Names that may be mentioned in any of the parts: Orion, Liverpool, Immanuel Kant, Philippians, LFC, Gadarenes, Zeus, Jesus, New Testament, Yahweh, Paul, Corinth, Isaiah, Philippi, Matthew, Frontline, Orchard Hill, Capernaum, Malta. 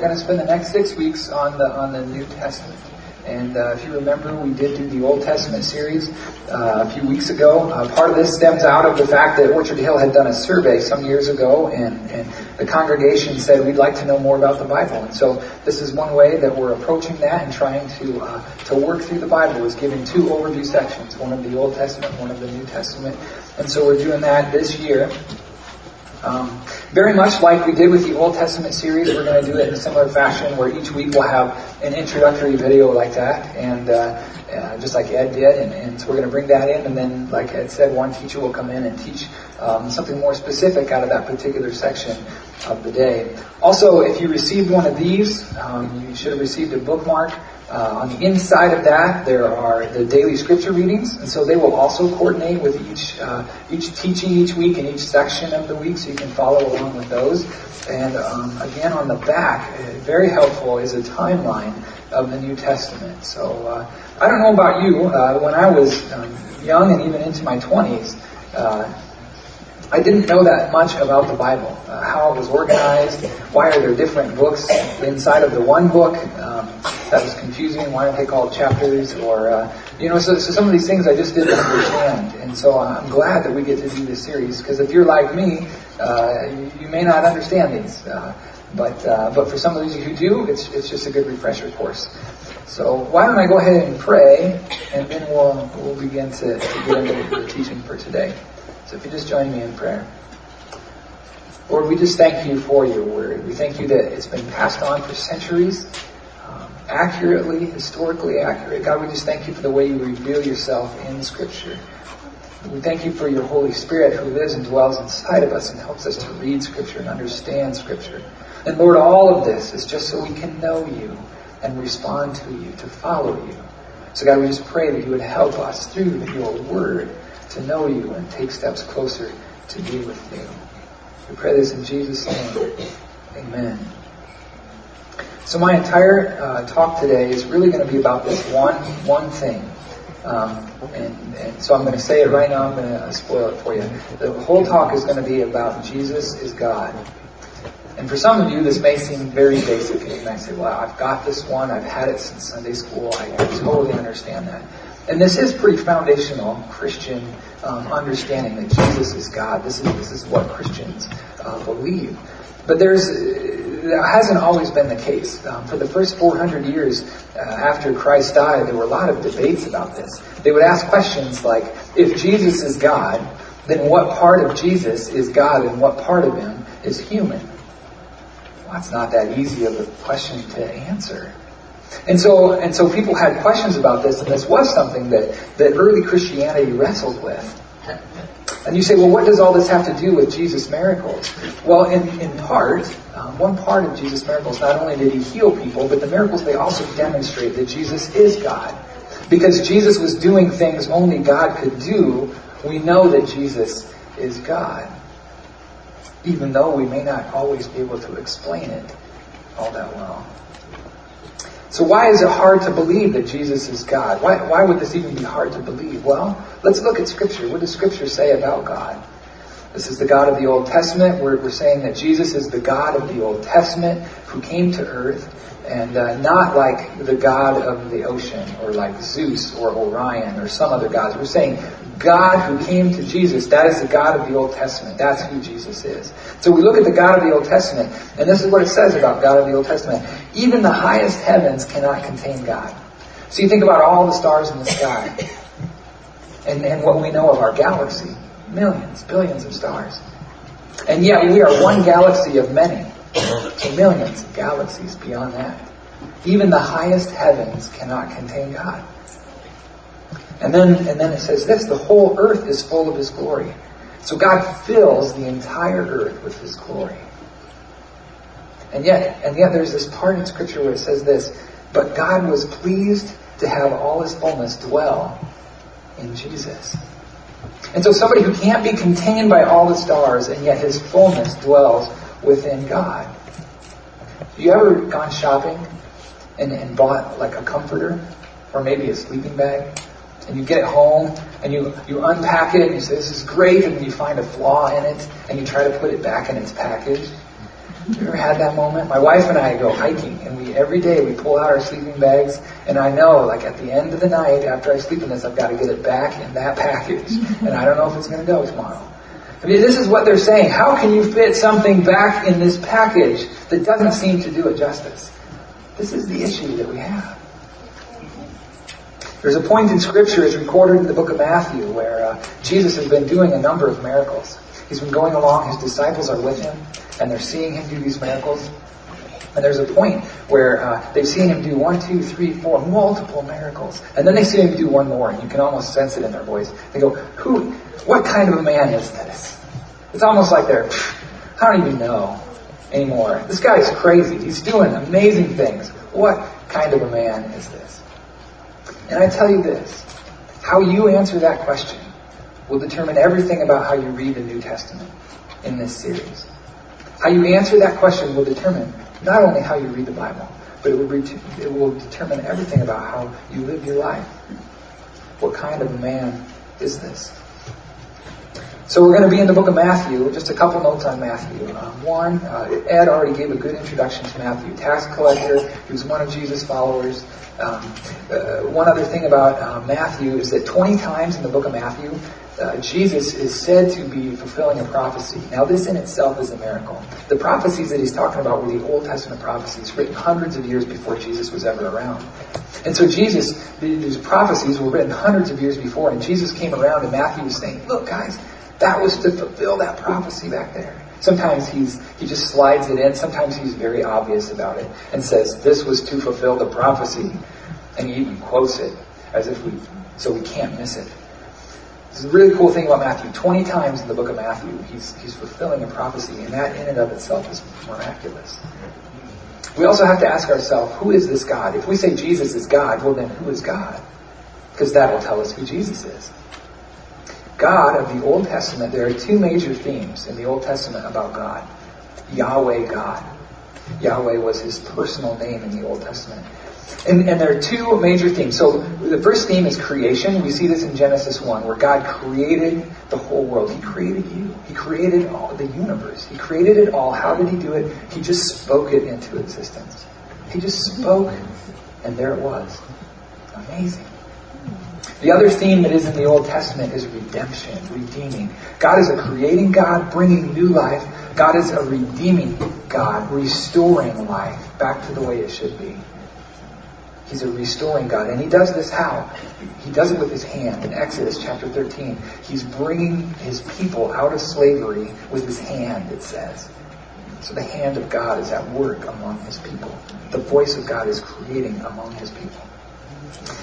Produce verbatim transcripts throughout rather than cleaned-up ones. we're going to spend the next six weeks on the on the New Testament. And uh, if you remember, we did do the Old Testament series uh, a few weeks ago. Uh, part of this stems out of the fact that Orchard Hill had done a survey some years ago, and, and the congregation said, we'd like to know more about the Bible. And so this is one way that we're approaching that and trying to uh, to work through the Bible, is giving two overview sections, one of the Old Testament, one of the New Testament. And so we're doing that this year. Um, very much like we did with the Old Testament series, we're going to do it in a similar fashion where each week we'll have an introductory video like that, and uh, uh, just like Ed did, and, and so we're going to bring that in, and then, like Ed said, one teacher will come in and teach um, something more specific out of that particular section of the day. Also, if you received one of these, um, you should have received a bookmark. Uh, on the inside of that, there are the daily scripture readings, and so they will also coordinate with each uh, each teaching each week and each section of the week, so you can follow along with those. And um, again, on the back, very helpful is a timeline of the New Testament. So uh, I don't know about you, uh, when I was um, young and even into my twenties, uh, I didn't know that much about the Bible, uh, how it was organized, why are there different books inside of the one book. Um, that was confusing. Why aren't they called chapters? Or, uh, you know, so, so some of these things I just didn't understand. And so I'm glad that we get to do this series, because if you're like me, uh, you, you may not understand these. Uh, but uh, but for some of these who do, it's, it's just a good refresher course. So why don't I go ahead and pray, and then we'll, we'll begin to, to get into the teaching for today. So if you just join me in prayer. Lord, we just thank you for your word. We thank you that it's been passed on for centuries, um, accurately, historically accurate. God, we just thank you for the way you reveal yourself in Scripture. We thank you for your Holy Spirit who lives and dwells inside of us and helps us to read Scripture and understand Scripture. And Lord, all of this is just so we can know you and respond to you, to follow you. So God, we just pray that you would help us through your word to know you and take steps closer to be with you. We pray this in Jesus' name. Amen. So my entire uh, talk today is really going to be about this one one thing. Um, and, and so I'm going to say it right now. I'm going to spoil it for you. The whole talk is going to be about Jesus is God. And for some of you, this may seem very basic. And you might say, well, I've got this one. I've had it since Sunday school. I, I totally understand that. And this is pretty foundational Christian um, understanding that Jesus is God. This is this is what Christians uh, believe. But there's that hasn't always been the case. Um, for the first four hundred years uh, after Christ died, there were a lot of debates about this. They would ask questions like, if Jesus is God, then what part of Jesus is God and what part of him is human? Well, it's not that easy of a question to answer. And so and so people had questions about this, and this was something that, that early Christianity wrestled with. And you say, well, what does all this have to do with Jesus' miracles? Well, in, in part, um, one part of Jesus' miracles, not only did he heal people, but the miracles, they also demonstrate that Jesus is God. Because Jesus was doing things only God could do, we know that Jesus is God. Even though we may not always be able to explain it all that well. So why is it hard to believe that Jesus is God? Why, why would this even be hard to believe? Well, let's look at Scripture. What does Scripture say about God? This is the God of the Old Testament. We're, we're saying that Jesus is the God of the Old Testament who came to earth, and uh, not like the God of the ocean or like Zeus or Orion or some other gods. We're saying God who came to Jesus, that is the God of the Old Testament. That's who Jesus is. So we look at the God of the Old Testament, and this is what it says about God of the Old Testament. Even the highest heavens cannot contain God. So you think about all the stars in the sky and, and what we know of our galaxy. Millions, billions of stars. And yet we are one galaxy of many. So millions of galaxies beyond that. Even the highest heavens cannot contain God. And then and then it says this, the whole earth is full of his glory. So God fills the entire earth with his glory. And yet, and yet there's this part in Scripture where it says this, but God was pleased to have all his fullness dwell in Jesus. And so somebody who can't be contained by all the stars, and yet his fullness dwells within God. Have you ever gone shopping and, and bought like a comforter or maybe a sleeping bag? And you get home, and you, you unpack it, and you say, this is great, and you find a flaw in it, and you try to put it back in its package. You ever had that moment? My wife and I go hiking, and we every day we pull out our sleeping bags, and I know, like, at the end of the night, after I sleep in this, I've got to get it back in that package, and I don't know if it's going to go tomorrow. I mean, this is what they're saying. How can you fit something back in this package that doesn't seem to do it justice? This is the issue that we have. There's a point in Scripture, it's recorded in the book of Matthew, where uh, Jesus has been doing a number of miracles. He's been going along, his disciples are with him, and they're seeing him do these miracles. And there's a point where uh, they've seen him do one, two, three, four, multiple miracles. And then they see him do one more, and you can almost sense it in their voice. They go, "Who? What kind of a man is this?" It's almost like they're, I don't even know anymore. This guy's crazy. He's doing amazing things. What kind of a man is this? And I tell you this, how you answer that question will determine everything about how you read the New Testament in this series. How you answer that question will determine not only how you read the Bible, but it will, re- it will determine everything about how you live your life. What kind of man is this? So we're going to be in the book of Matthew. Just a couple notes on Matthew. Uh, one, uh, Ed already gave a good introduction to Matthew. Tax collector, he was one of Jesus' followers. Um, uh, one other thing about uh, Matthew is that twenty times in the book of Matthew, uh, Jesus is said to be fulfilling a prophecy. Now this in itself is a miracle. The prophecies that he's talking about were the Old Testament prophecies written hundreds of years before Jesus was ever around. And so Jesus, these prophecies were written hundreds of years before, and Jesus came around and Matthew was saying, "Look, guys, that was to fulfill that prophecy back there." Sometimes he's he just slides it in. Sometimes he's very obvious about it and says, "This was to fulfill the prophecy." And he even quotes it as if we, so we can't miss it. This is a really cool thing about Matthew. twenty times in the book of Matthew, he's, he's fulfilling a prophecy, and that in and of itself is miraculous. We also have to ask ourselves, who is this God? If we say Jesus is God, well then who is God? Because that will tell us who Jesus is. God of the Old Testament, there are two major themes in the Old Testament about God. Yahweh God. Yahweh was his personal name in the Old Testament. And, and there are two major themes. So the first theme is creation. We see this in Genesis one, where God created the whole world. He created you. He created all the universe. He created it all. How did he do it? He just spoke it into existence. He just spoke, and there it was. Amazing. The other theme that is in the Old Testament is redemption, redeeming. God is a creating God, bringing new life. God is a redeeming God, restoring life back to the way it should be. He's a restoring God. And he does this how? He does it with his hand. In Exodus chapter thirteen, he's bringing his people out of slavery with his hand, it says. So the hand of God is at work among his people. The voice of God is creating among his people.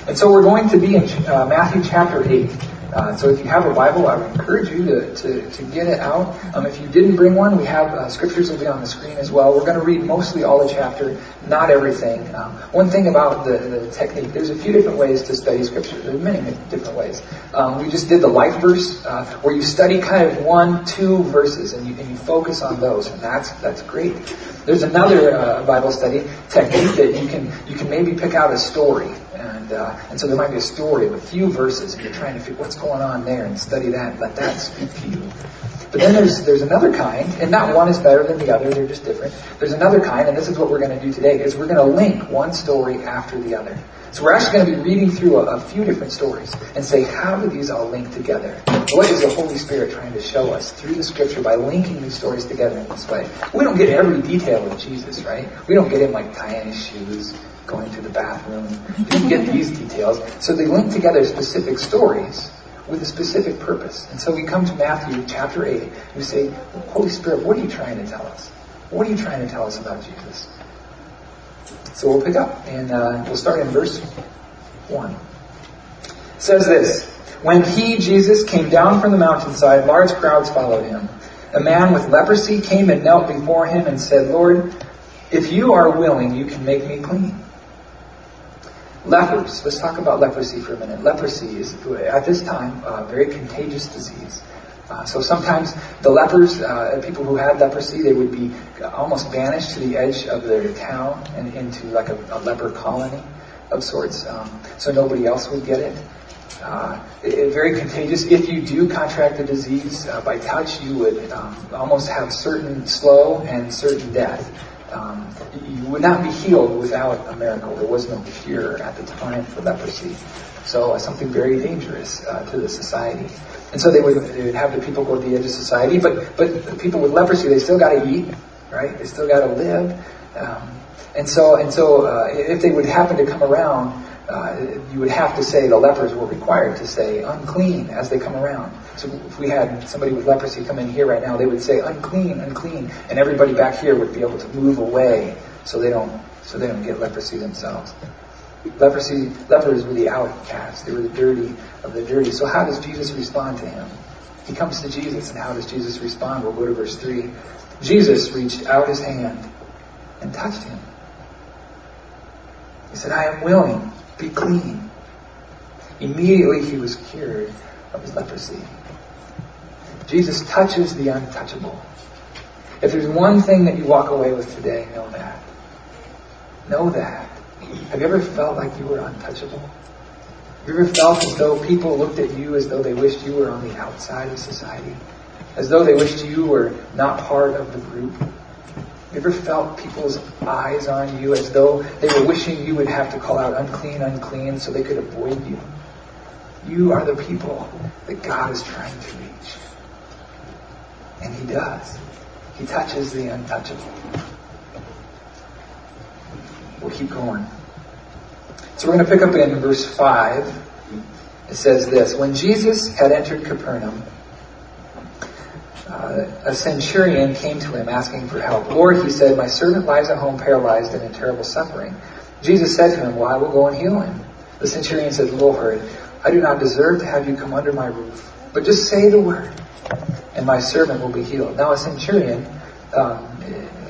And so we're going to be in uh, Matthew chapter eight. Uh, so if you have a Bible, I would encourage you to, to, to get it out. Um, if you didn't bring one, we have uh, scriptures will be on the screen as well. We're going to read mostly all the chapter, not everything. Um, one thing about the, the technique, there's a few different ways to study scripture. There's many different ways. Um, we just did the life verse, uh, where you study kind of one, two verses, and you, and you focus on those, and that's that's great. There's another uh, Bible study technique that you can you can maybe pick out a story. And, uh, and so there might be a story of a few verses, and you're trying to figure what's going on there and study that and let that speak to you. But then there's there's another kind, and not one is better than the other, they're just different. There's another kind, and this is what we're going to do today, is we're going to link one story after the other. So we're actually going to be reading through a, a few different stories and say, how do these all link together? What is the Holy Spirit trying to show us through the Scripture by linking these stories together in this way? We don't get every detail of Jesus, right? We don't get him like tying his shoes, going to the bathroom. You get these details. So they link together specific stories with a specific purpose. And so we come to Matthew chapter eight and we say, Holy Spirit, what are you trying to tell us? What are you trying to tell us about Jesus? So we'll pick up and uh, we'll start in verse one. It says this, "When he, Jesus, came down from the mountainside, large crowds followed him. A man with leprosy came and knelt before him and said, 'Lord, if you are willing, you can make me clean.'" Lepers. Let's talk about leprosy for a minute. Leprosy is, at this time, a very contagious disease. Uh, so sometimes the lepers, uh, people who had leprosy, they would be almost banished to the edge of their town and into like a, a leper colony of sorts. Um, so nobody else would get it. Uh, it, very contagious. If you do contract the disease uh, by touch, you would um, almost have certain slow and certain death. Um, you would not be healed without a miracle. There was no cure at the time for leprosy. So uh, something very dangerous uh, to the society. And so they would, they would have the people go to the edge of society. But but the people with leprosy, they still got to eat, right? They still got to live. Um, and so and so uh, if they would happen to come around, Uh, you would have to say the lepers were required to say unclean as they come around. So if we had somebody with leprosy come in here right now, they would say unclean, unclean, and everybody back here would be able to move away so they don't so they don't get leprosy themselves. Leprosy, lepers were the outcasts; they were the dirty of the dirty. So how does Jesus respond to him? He comes to Jesus, and how does Jesus respond? We'll go to verse three. Jesus reached out his hand and touched him. He said, "I am willing. Be clean." Immediately he was cured of his leprosy. Jesus touches the untouchable. If there's one thing that you walk away with today, know that. Know that. Have you ever felt like you were untouchable? Have you ever felt as though people looked at you as though they wished you were on the outside of society? As though they wished you were not part of the group? Have you ever felt people's eyes on you as though they were wishing you would have to call out unclean, unclean, so they could avoid you? You are the people that God is trying to reach. And He does. He touches the untouchable. We'll keep going. So we're going to pick up in verse five. It says this: "When Jesus had entered Capernaum, Uh, a centurion came to him asking for help. 'Lord,' he said, 'my servant lies at home paralyzed and in terrible suffering.' Jesus said to him, 'Well, I will go and heal him.' The centurion said, 'Lord, I do not deserve to have you come under my roof, but just say the word, and my servant will be healed.'" Now a centurion, um,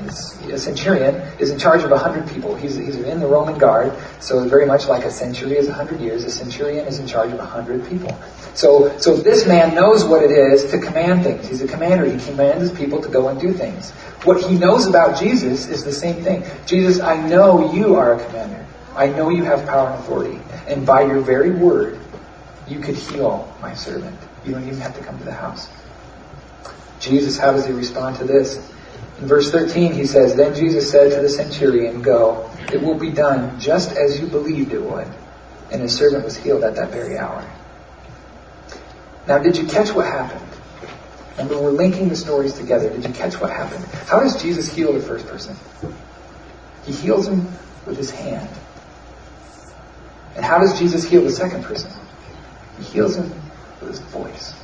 is, a centurion is in charge of a hundred people. He's, he's in the Roman guard, so very much like a century is a hundred years, a centurion is in charge of a hundred people. So so this man knows what it is to command things. He's a commander. He commands his people to go and do things. What he knows about Jesus is the same thing. Jesus, I know you are a commander. I know you have power and authority. And by your very word, you could heal my servant. You don't even have to come to the house. Jesus, how does he respond to this? In verse thirteen, he says, "Then Jesus said to the centurion, 'Go, it will be done just as you believed it would.' And his servant was healed at that very hour." Now, did you catch what happened? And we're linking the stories together. Did you catch what happened? How does Jesus heal the first person? He heals him with his hand. And how does Jesus heal the second person? He heals him with his voice.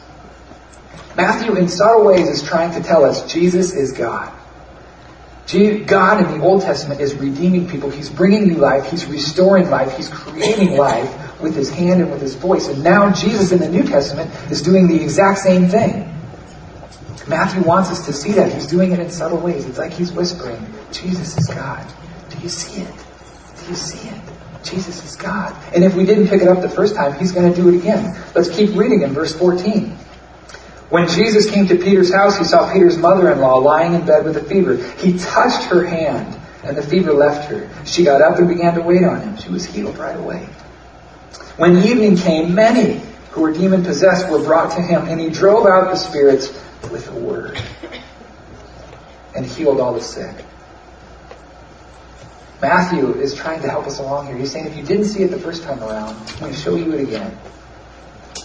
Matthew, in subtle ways, is trying to tell us Jesus is God. God in the Old Testament is redeeming people. He's bringing new life. He's restoring life. He's creating life with his hand and with his voice. And now Jesus in the New Testament is doing the exact same thing. Matthew wants us to see that. He's doing it in subtle ways. It's like he's whispering, Jesus is God. Do you see it? Do you see it? Jesus is God. And if we didn't pick it up the first time, he's going to do it again. Let's keep reading in verse fourteen. "When Jesus came to Peter's house, he saw Peter's mother-in-law lying in bed with a fever. He touched her hand, and the fever left her. She got up and began to wait on him. She was healed right away. When evening came, many who were demon-possessed were brought to him, and he drove out the spirits with a word and healed all the sick." Matthew is trying to help us along here. He's saying, if you didn't see it the first time around, I'm going to show you it again.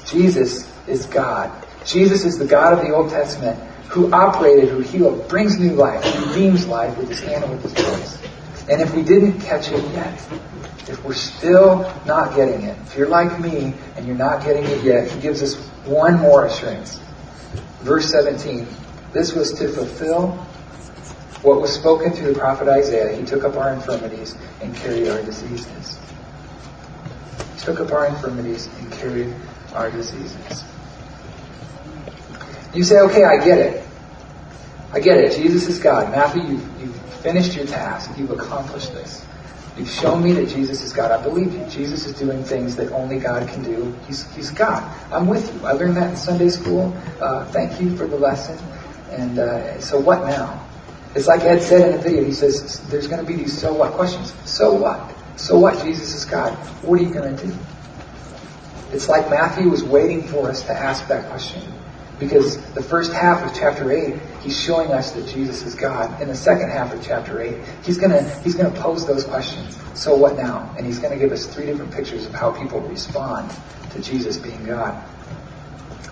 Jesus is God. Jesus is the God of the Old Testament who operated, who healed, brings new life, who redeems life with his hand and with his voice. And if we didn't catch it yet, if we're still not getting it, if you're like me and you're not getting it yet, he gives us one more assurance. Verse seventeen, "This was to fulfill what was spoken through the prophet Isaiah. He took up our infirmities and carried our diseases." He took up our infirmities and carried our diseases. You say, okay, I get it. I get it. Jesus is God. Matthew, you've, you've finished your task. You've accomplished this. You've shown me that Jesus is God. I believe you. Jesus is doing things that only God can do. He's, he's God. I'm with you. I learned that in Sunday school. Uh, thank you for the lesson. And uh, so what now? It's like Ed said in the video. He says, there's going to be these so what questions. So what? So what? Jesus is God. What are you going to do? It's like Matthew was waiting for us to ask that question. Because the first half of chapter eight, he's showing us that Jesus is God. In the second half of chapter eight, he's going to he's going to pose those questions. So what now? And he's going to give us three different pictures of how people respond to Jesus being God.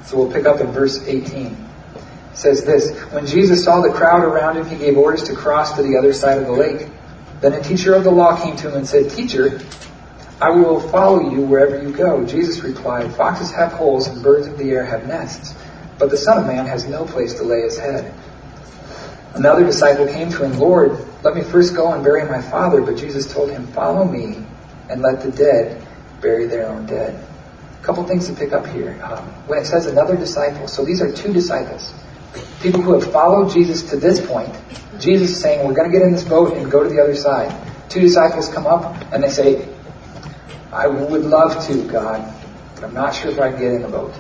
So we'll pick up in verse eighteen. It says this, "When Jesus saw the crowd around him, he gave orders to cross to the other side of the lake. Then a teacher of the law came to him and said, 'Teacher, I will follow you wherever you go.' Jesus replied, 'Foxes have holes and birds of the air have nests, but the Son of Man has no place to lay his head.' Another disciple came to him, 'Lord, let me first go and bury my father.' But Jesus told him, 'Follow me and let the dead bury their own dead.'" A couple things to pick up here. Um, when it says another disciple, so these are two disciples. People who have followed Jesus to this point. Jesus is saying, we're going to get in this boat and go to the other side. Two disciples come up and they say, "I would love to, God, but I'm not sure if I can get in the boat."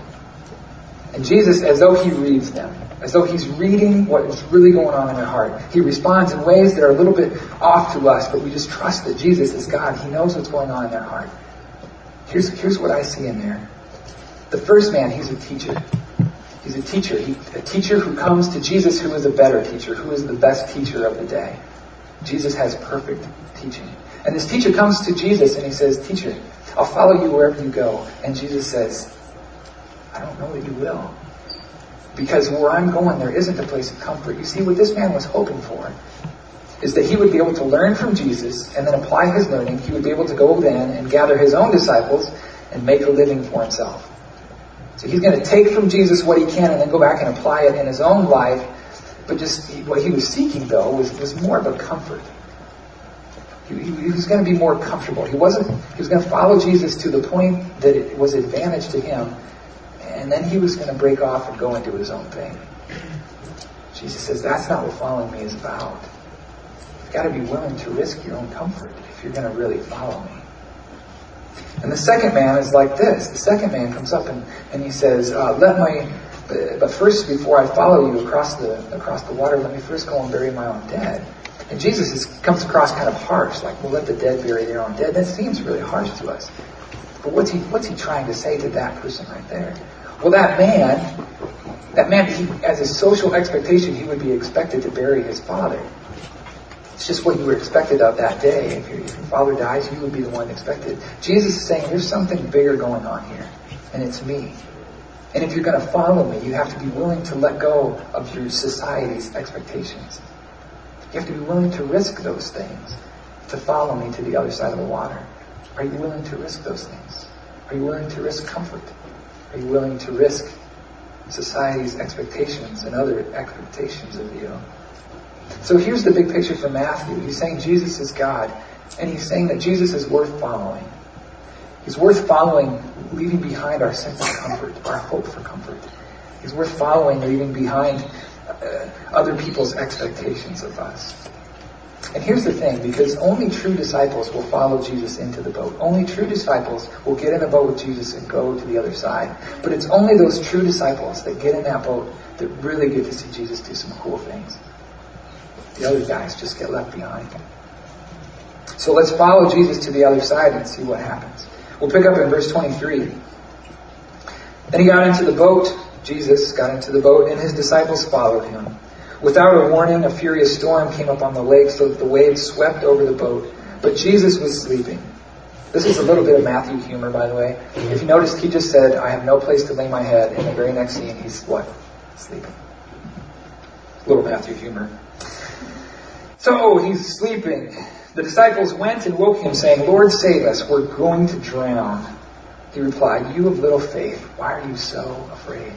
And Jesus, as though he reads them, as though he's reading what is really going on in their heart, he responds in ways that are a little bit off to us, but we just trust that Jesus is God. He knows what's going on in their heart. Here's, here's what I see in there. The first man, he's a teacher. He's a teacher. He, a teacher who comes to Jesus, who is a better teacher, who is the best teacher of the day. Jesus has perfect teaching. And this teacher comes to Jesus and he says, "Teacher, I'll follow you wherever you go." And Jesus says, "I don't know that you will. Because where I'm going, there isn't a place of comfort." You see, what this man was hoping for is that he would be able to learn from Jesus and then apply his learning. He would be able to go then and gather his own disciples and make a living for himself. So he's going to take from Jesus what he can and then go back and apply it in his own life. But just what he was seeking, though, was, was more of a comfort. He, he was going to be more comfortable. He wasn't. He was going to follow Jesus to the point that it was advantage to him. And then he was going to break off and go and do his own thing. Jesus says, that's not what following me is about. You've got to be willing to risk your own comfort if you're going to really follow me. And the second man is like this. The second man comes up and, and he says, uh, "Let my, but first before I follow you across the across the water, let me first go and bury my own dead." And Jesus is, comes across kind of harsh, like, "Well, let the dead bury their own dead." That seems really harsh to us. But what's he what's he trying to say to that person right there? Well, that man, that man, he, as a social expectation, he would be expected to bury his father. It's just what you were expected of that day. If your, if your father dies, you would be the one expected. Jesus is saying, there's something bigger going on here, and it's me. And if you're going to follow me, you have to be willing to let go of your society's expectations. You have to be willing to risk those things to follow me to the other side of the water. Are you willing to risk those things? Are you willing to risk comfort? Are you willing to risk society's expectations and other expectations of you? So here's the big picture for Matthew. He's saying Jesus is God, and he's saying that Jesus is worth following. He's worth following, leaving behind our sense of comfort, our hope for comfort. He's worth following, leaving behind uh, other people's expectations of us. And here's the thing, because only true disciples will follow Jesus into the boat. Only true disciples will get in a boat with Jesus and go to the other side. But it's only those true disciples that get in that boat that really get to see Jesus do some cool things. The other guys just get left behind. So let's follow Jesus to the other side and see what happens. We'll pick up in verse twenty-three. Then he got into the boat. Jesus got into the boat, and his disciples followed him. Without a warning, a furious storm came up on the lake so that the waves swept over the boat. But Jesus was sleeping. This is a little bit of Matthew humor, by the way. If you noticed, he just said, "I have no place to lay my head." And the very next scene, he's what? Sleeping. Little Matthew humor. So he's sleeping. The disciples went and woke him, saying, "Lord, save us. We're going to drown." He replied, "You of little faith, why are you so afraid?"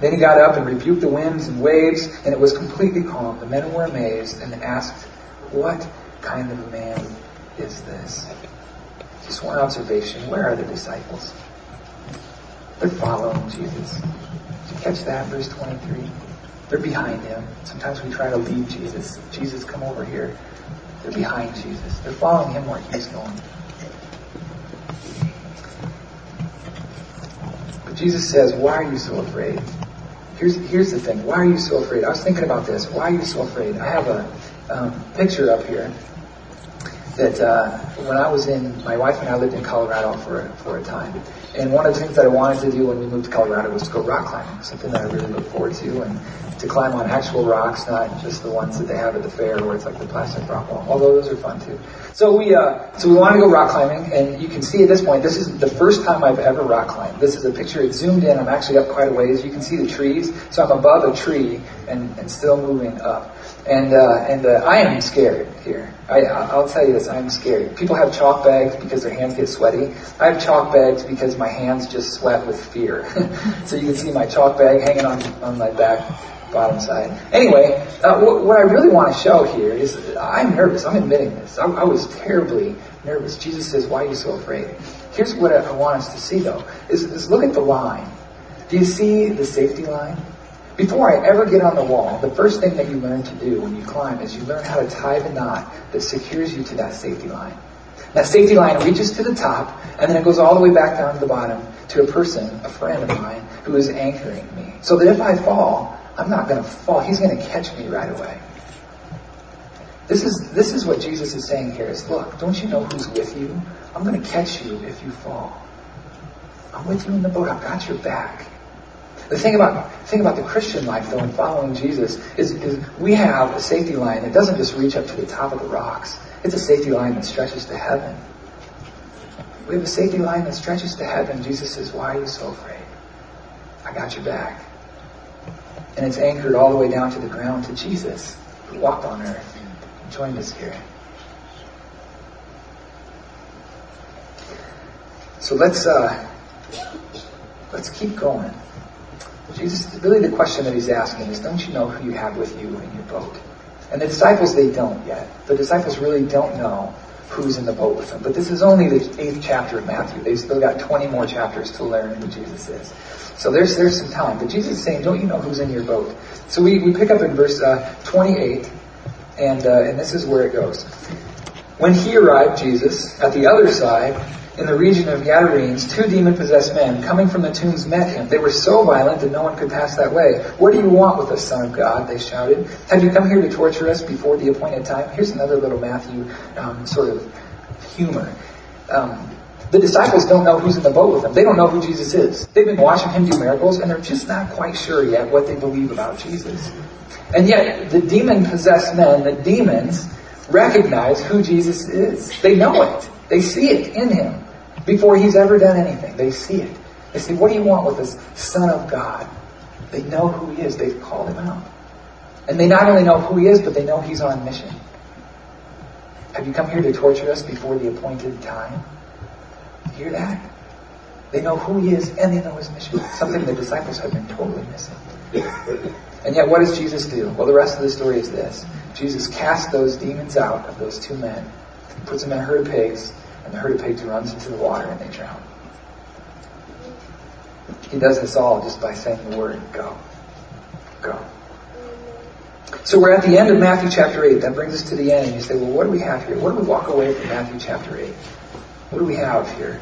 Then he got up and rebuked the winds and waves, and it was completely calm. The men were amazed and asked, "What kind of a man is this?" Just one observation. Where are the disciples? They're following Jesus. Did you catch that? Verse twenty-three. They're behind him. Sometimes we try to lead Jesus. Jesus, come over here. They're behind Jesus. They're following him where he's going. But Jesus says, "Why are you so afraid?" Here's, here's the thing. Why are you so afraid? I was thinking about this. Why are you so afraid? I have a um, picture up here. that uh, when I was in, my wife and I lived in Colorado for, for a time. And one of the things that I wanted to do when we moved to Colorado was to go rock climbing, something that I really look forward to, and to climb on actual rocks, not just the ones that they have at the fair where it's like the plastic rock wall, although those are fun too. So we uh, so we wanted to go rock climbing, and you can see at this point, this is the first time I've ever rock climbed. This is a picture, it's zoomed in, I'm actually up quite a ways. You can see the trees, so I'm above a tree and, and still moving up. And uh, and uh, I am scared here. I, I'll tell you this, I'm scared. People have chalk bags because their hands get sweaty. I have chalk bags because my hands just sweat with fear. So you can see my chalk bag hanging on, on my back bottom side. Anyway, uh, wh- what I really want to show here is I'm nervous. I'm admitting this. I, I was terribly nervous. Jesus says, why are you so afraid? Here's what I, I want us to see, though, is, is look at the line. Do you see the safety line? Before I ever get on the wall, the first thing that you learn to do when you climb is you learn how to tie the knot that secures you to that safety line. That safety line reaches to the top, and then it goes all the way back down to the bottom to a person, a friend of mine, who is anchoring me. So that if I fall, I'm not going to fall. He's going to catch me right away. This is this is what Jesus is saying here is, look, don't you know who's with you? I'm going to catch you if you fall. I'm with you in the boat. I've got your back. The thing about the thing about the Christian life, though, and following Jesus, is, is we have a safety line that doesn't just reach up to the top of the rocks. It's a safety line that stretches to heaven. We have a safety line that stretches to heaven. Jesus says, why are you so afraid? I got your back. And it's anchored all the way down to the ground to Jesus, who walked on earth and joined us here. So let's uh, let's keep going. Jesus, really the question that he's asking is, don't you know who you have with you in your boat? And the disciples, they don't yet. The disciples really don't know who's in the boat with them. But this is only the eighth chapter of Matthew. They've still got twenty more chapters to learn who Jesus is. So there's there's some time. But Jesus is saying, don't you know who's in your boat? So we, we pick up in verse uh, twenty-eight, and uh, and this is where it goes. When he arrived, Jesus, at the other side, in the region of Gadarenes, two demon-possessed men coming from the tombs met him. They were so violent that no one could pass that way. What do you want with us, Son of God? They shouted. Have you come here to torture us before the appointed time? Here's another little Matthew um, sort of humor. Um, the disciples don't know who's in the boat with them. They don't know who Jesus is. They've been watching him do miracles, and they're just not quite sure yet what they believe about Jesus. And yet, the demon-possessed men, the demons, recognize who Jesus is. They know it. They see it in him. Before he's ever done anything, they see it. They say, what do you want with this Son of God? They know who he is. They've called him out. And they not only know who he is, but they know he's on mission. Have you come here to torture us before the appointed time? You hear that? They know who he is, and they know his mission. Something the disciples have been totally missing. And yet, what does Jesus do? Well, the rest of the story is this. Jesus casts those demons out of those two men, puts them in a herd of pigs, and the herd of pigs runs into the water and they drown. He does this all just by saying the word, go. Go. So we're at the end of Matthew chapter eight. That brings us to the end. And you say, well, what do we have here? What do we walk away from Matthew chapter eight? What do we have here?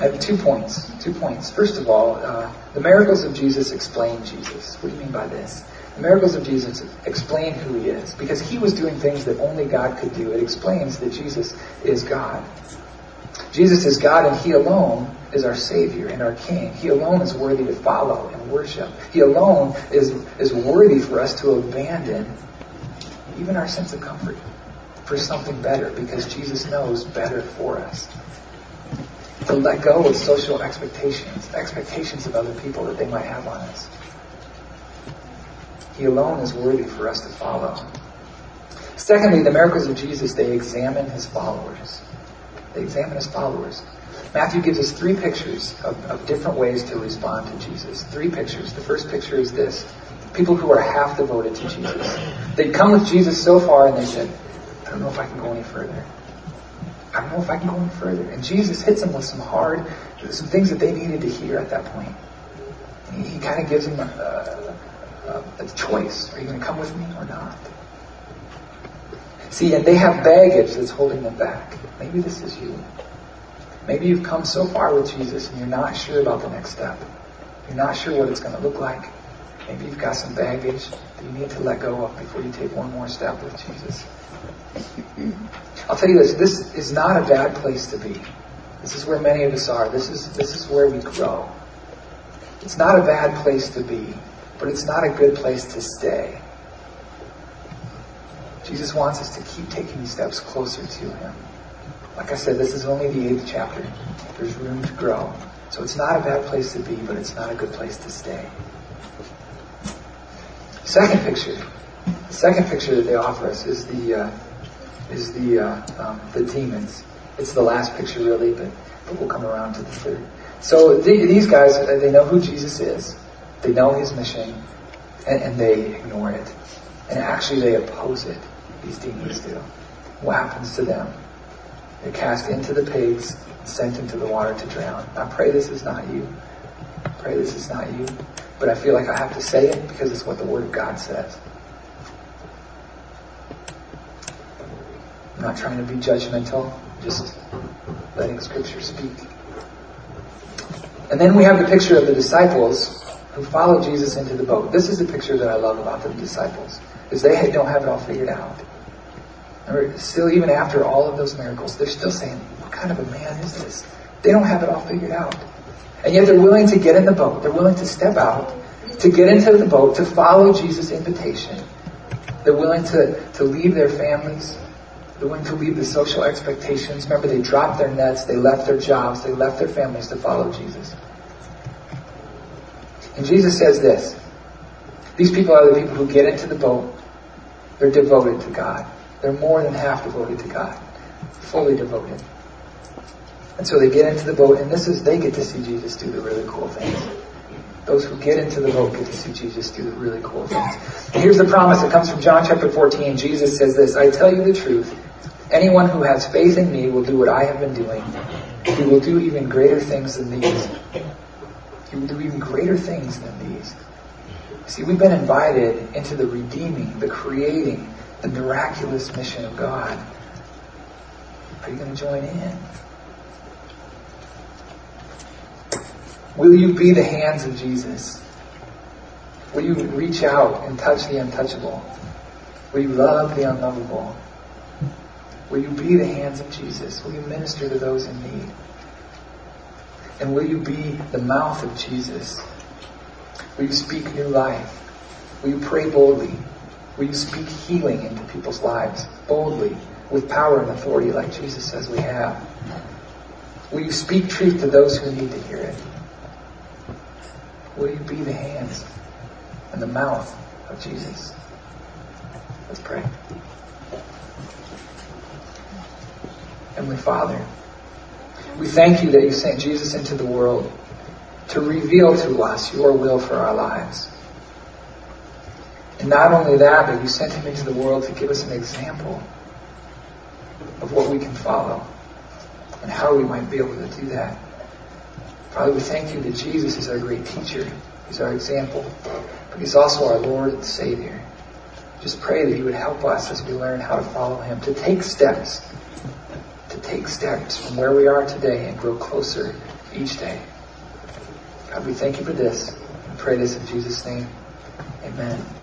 I have two points. Two points. First of all, uh, the miracles of Jesus explain Jesus. What do you mean by this? The miracles of Jesus explain who he is. Because he was doing things that only God could do. It explains that Jesus is God. Jesus is God, and he alone is our Savior and our King. He alone is worthy to follow and worship. He alone is, is worthy for us to abandon even our sense of comfort for something better, because Jesus knows better for us. To let go of social expectations, expectations of other people that they might have on us. He alone is worthy for us to follow. Secondly, the miracles of Jesus, they examine his followers. They examine his followers. Matthew gives us three pictures of, of different ways to respond to Jesus. Three pictures. The first picture is this. People who are half devoted to Jesus. They'd come with Jesus so far and they said, I don't know if I can go any further. I don't know if I can go any further. And Jesus hits them with some hard, some things that they needed to hear at that point. He, he kind of gives them a... a Uh, a choice. Are you going to come with me or not? See, and they have baggage that's holding them back. Maybe this is you. Maybe you've come so far with Jesus and you're not sure about the next step. You're not sure what it's going to look like. Maybe you've got some baggage that you need to let go of before you take one more step with Jesus. I'll tell you this, this is not a bad place to be. This is where many of us are. This is this is where we grow. It's not a bad place to be, but it's not a good place to stay. Jesus wants us to keep taking steps closer to him. Like I said, this is only the eighth chapter. There's room to grow. So it's not a bad place to be, but it's not a good place to stay. Second picture. The second picture that they offer us is the uh, is the uh, um, the demons. It's the last picture, really, but, but we'll come around to the third. So the, these guys, they know who Jesus is. They know his mission, and, and they ignore it. And actually, they oppose it. These demons do. What happens to them? They're cast into the pigs, sent into the water to drown. I pray this is not you. I pray this is not you. But I feel like I have to say it because it's what the Word of God says. I'm not trying to be judgmental, just letting Scripture speak. And then we have the picture of the disciples who follow Jesus into the boat. This is the picture that I love about the disciples, is they don't have it all figured out. Remember, still, even after all of those miracles, they're still saying, what kind of a man is this? They don't have it all figured out. And yet they're willing to get in the boat. They're willing to step out, to get into the boat, to follow Jesus' invitation. They're willing to, to leave their families. They're willing to leave the social expectations. Remember, they dropped their nets. They left their jobs. They left their families to follow Jesus. And Jesus says this. These people are the people who get into the boat. They're devoted to God. They're more than half devoted to God. Fully devoted. And so they get into the boat, and this is, they get to see Jesus do the really cool things. Those who get into the boat get to see Jesus do the really cool things. And here's the promise that comes from John chapter fourteen. Jesus says this, I tell you the truth, anyone who has faith in me will do what I have been doing. He will do even greater things than these. He will do even greater things than these. See, we've been invited into the redeeming, the creating, the miraculous mission of God. Are you going to join in? Will you be the hands of Jesus? Will you reach out and touch the untouchable? Will you love the unlovable? Will you be the hands of Jesus? Will you minister to those in need? And will you be the mouth of Jesus? Will you speak new life? Will you pray boldly? Will you speak healing into people's lives boldly, with power and authority like Jesus says we have? Will you speak truth to those who need to hear it? Will you be the hands and the mouth of Jesus? Let's pray. Heavenly Father, we thank you that you sent Jesus into the world to reveal to us your will for our lives. And not only that, but you sent him into the world to give us an example of what we can follow and how we might be able to do that. Father, we thank you that Jesus is our great teacher. He's our example. But he's also our Lord and Savior. Just pray that you would help us as we learn how to follow him, to take steps, to take steps from where we are today and grow closer each day. God, we thank you for this. We pray this in Jesus' name. Amen.